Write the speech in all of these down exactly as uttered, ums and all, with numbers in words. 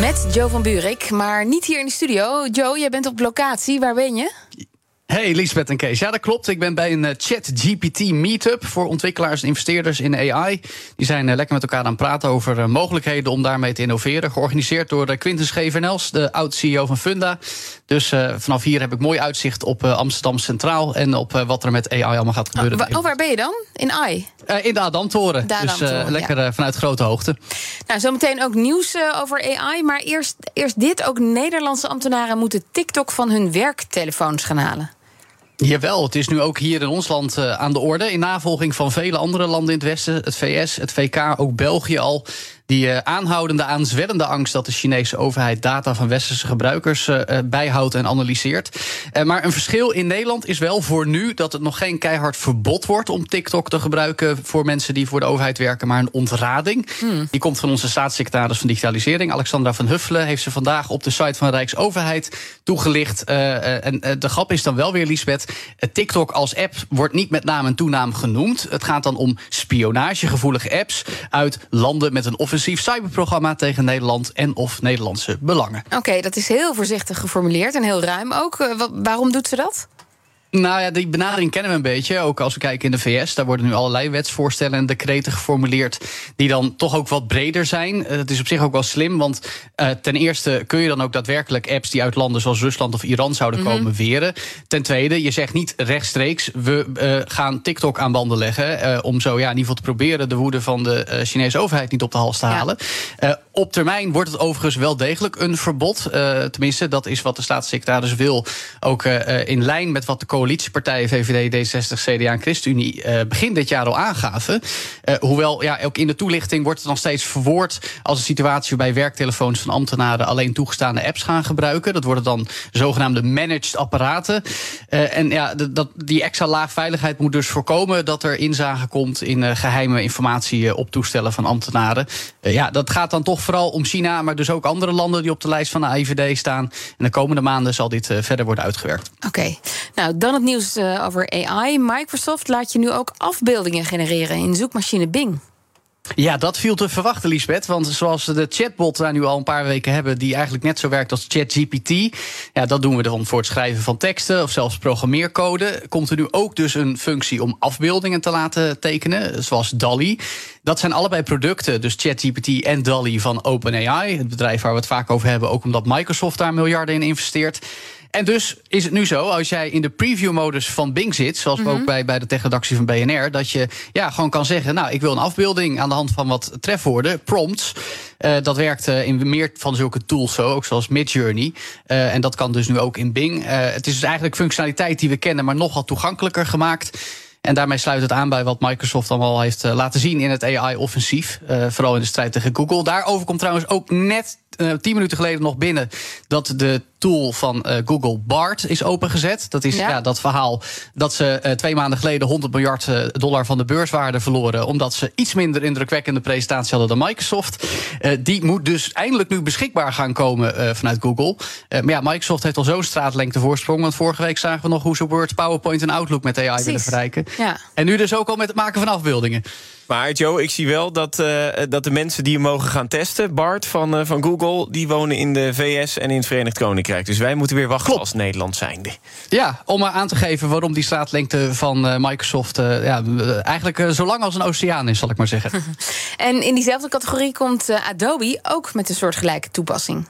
Met Jo van Buurik, maar niet hier in de studio. Jo, jij bent op locatie. Waar ben je? Hey, Lisbeth en Kees. Ja, dat klopt. Ik ben bij een uh, ChatGPT meetup voor ontwikkelaars en investeerders in A I. Die zijn uh, lekker met elkaar aan het praten over uh, mogelijkheden om daarmee te innoveren. Georganiseerd door uh, Quintus Gevenels, de oud-C E O van Funda. Dus uh, vanaf hier heb ik mooi uitzicht op uh, Amsterdam Centraal en op uh, wat er met A I allemaal gaat gebeuren. Oh, wa- oh waar ben je dan? In A I? Uh, in de Adamtoren. De Adamtoren, dus uh, lekker ja. uh, vanuit grote hoogte. Nou, zometeen ook nieuws uh, over A I. Maar eerst, eerst dit. Ook Nederlandse ambtenaren moeten TikTok van hun werktelefoons gaan halen. Jawel, het is nu ook hier in ons land uh, aan de orde. In navolging van vele andere landen in het Westen, het V S, het V K, ook België al. Die uh, aanhoudende, aanzwellende angst dat de Chinese overheid data van westerse gebruikers uh, bijhoudt en analyseert. Uh, maar een verschil in Nederland is wel voor nu dat het nog geen keihard verbod wordt om TikTok te gebruiken voor mensen die voor de overheid werken, maar een ontrading. Hmm. Die komt van onze staatssecretaris van Digitalisering, Alexandra van Huffelen, heeft ze vandaag op de site van de Rijksoverheid toegelicht. Uh, uh, en uh, de grap is dan wel weer, Lisbeth, uh, TikTok als app wordt niet met naam en toenaam genoemd. Het gaat dan om spionagegevoelige apps uit landen met een offensief cyberprogramma tegen Nederland en of Nederlandse belangen. Oké, okay, dat is heel voorzichtig geformuleerd en heel ruim ook. Uh, waarom doet ze dat? Nou ja, die benadering kennen we een beetje. Ook als we kijken in de V S, daar worden nu allerlei wetsvoorstellen en decreten geformuleerd die dan toch ook wat breder zijn. Het is op zich ook wel slim, want uh, ten eerste kun je dan ook daadwerkelijk apps die uit landen zoals Rusland of Iran zouden mm-hmm. komen weren. Ten tweede, je zegt niet rechtstreeks, we uh, gaan TikTok aan banden leggen uh, om zo ja in ieder geval te proberen de woede van de uh, Chinese overheid niet op de hals te halen. Ja. Uh, op termijn wordt het overigens wel degelijk een verbod. Uh, tenminste, dat is wat de staatssecretaris wil. Ook uh, in lijn met wat de coalitie coalitiepartijen V V D, D zesenzestig, C D A en ChristenUnie eh, begin dit jaar al aangaven. Eh, hoewel, ja, ook in de toelichting wordt het nog steeds verwoord als een situatie waarbij werktelefoons van ambtenaren alleen toegestane apps gaan gebruiken. Dat worden dan zogenaamde managed apparaten. Eh, en ja, de, dat, die extra laag veiligheid moet dus voorkomen dat er inzage komt in uh, geheime informatie op toestellen van ambtenaren. Eh, ja, dat gaat dan toch vooral om China, maar dus ook andere landen die op de lijst van de A I V D staan. En de komende maanden zal dit uh, verder worden uitgewerkt. Oké, okay. nou dan het nieuws over A I. Microsoft laat je nu ook afbeeldingen genereren in zoekmachine Bing. Ja, dat viel te verwachten, Lisbeth. Want zoals we de chatbot daar nu al een paar weken hebben, die eigenlijk net zo werkt als ChatGPT. Ja, dat doen we dan voor het schrijven van teksten of zelfs programmeercode. Komt er nu ook dus een functie om afbeeldingen te laten tekenen, zoals D A L L-E. Dat zijn allebei producten, dus ChatGPT en D A L L-E van OpenAI. Het bedrijf waar we het vaak over hebben, ook omdat Microsoft daar miljarden in investeert. En dus is het nu zo, als jij in de preview-modus van Bing zit, zoals mm-hmm. we ook bij, bij de techredactie van B N R, dat je ja, gewoon kan zeggen, nou, ik wil een afbeelding aan de hand van wat trefwoorden, prompts. Uh, dat werkt uh, in meer van zulke tools zo, ook zoals Midjourney. Uh, en dat kan dus nu ook in Bing. Uh, het is dus eigenlijk functionaliteit die we kennen, maar nogal toegankelijker gemaakt. En daarmee sluit het aan bij wat Microsoft dan al heeft uh, laten zien in het A I-offensief. Uh, vooral in de strijd tegen Google. Daarover komt trouwens ook net uh, tien minuten geleden nog binnen dat de tool van uh, Google Bard is opengezet. Dat is ja. Ja, dat verhaal dat ze uh, twee maanden geleden honderd miljard dollar van de beurswaarde verloren, omdat ze iets minder indrukwekkende presentatie hadden dan Microsoft. Uh, die moet dus eindelijk nu beschikbaar gaan komen uh, vanuit Google. Uh, maar ja, Microsoft heeft al zo'n straatlengte voorsprong, want vorige week zagen we nog hoe ze Word, PowerPoint en Outlook met A I Precies. willen verrijken. Ja. En nu dus ook al met het maken van afbeeldingen. Maar Jo, ik zie wel dat, uh, dat de mensen die hem mogen gaan testen, Bard van, uh, van Google, die wonen in de V S en in het Verenigd Koninkrijk. Dus wij moeten weer wachten Klopt. als Nederland zijnde. Ja, om maar aan te geven waarom die straatlengte van uh, Microsoft uh, ja, uh, eigenlijk uh, zo lang als een oceaan is, zal ik maar zeggen. En in diezelfde categorie komt uh, Adobe ook met een soortgelijke toepassing.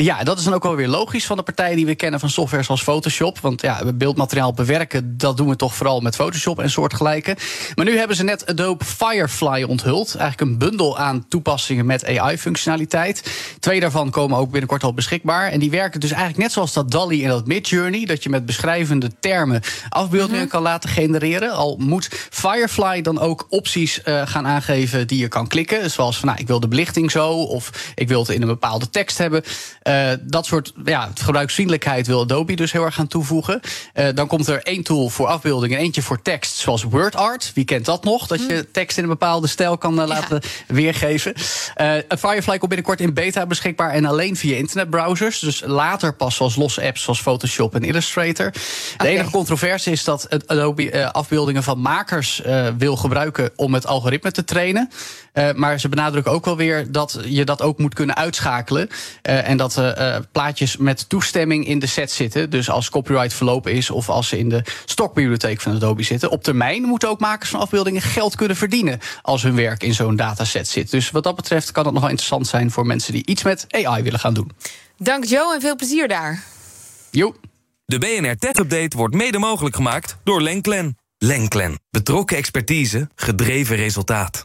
Ja, dat is dan ook wel weer logisch van de partijen die we kennen van software zoals Photoshop. Want ja, beeldmateriaal bewerken, dat doen we toch vooral met Photoshop en soortgelijke. Maar nu hebben ze net Adobe Firefly onthuld. Eigenlijk een bundel aan toepassingen met A I-functionaliteit. Twee daarvan komen ook binnenkort al beschikbaar. En die werken dus eigenlijk net zoals dat D A L L-E en dat Midjourney, dat je met beschrijvende termen afbeeldingen mm-hmm. kan laten genereren. Al moet Firefly dan ook opties uh, gaan aangeven die je kan klikken. Zoals van, nou, ik wil de belichting zo, of ik wil het in een bepaalde tekst hebben. Uh, dat soort ja, gebruiksvriendelijkheid wil Adobe dus heel erg gaan toevoegen. Uh, dan komt er één tool voor afbeelding en eentje voor tekst, zoals WordArt. Wie kent dat nog? Dat je tekst in een bepaalde stijl kan uh, laten ja. weergeven. Uh, Firefly komt binnenkort in beta beschikbaar en alleen via internetbrowsers. Dus later pas als losse apps zoals Photoshop en Illustrator. De okay. enige controverse is dat Adobe uh, afbeeldingen van makers uh, wil gebruiken om het algoritme te trainen. Uh, maar ze benadrukken ook wel weer dat je dat ook moet kunnen uitschakelen. Uh, en dat uh, uh, plaatjes met toestemming in de set zitten. Dus als copyright verlopen is of als ze in de stokbibliotheek van Adobe zitten. Op termijn moeten ook makers van afbeeldingen geld kunnen verdienen als hun werk in zo'n dataset zit. Dus wat dat betreft kan dat nog wel interessant zijn voor mensen die iets met A I willen gaan doen. Dank Jo en veel plezier daar. Jo. De B N R Tech Update wordt mede mogelijk gemaakt door Lenklen. Lenklen. Betrokken expertise, gedreven resultaat.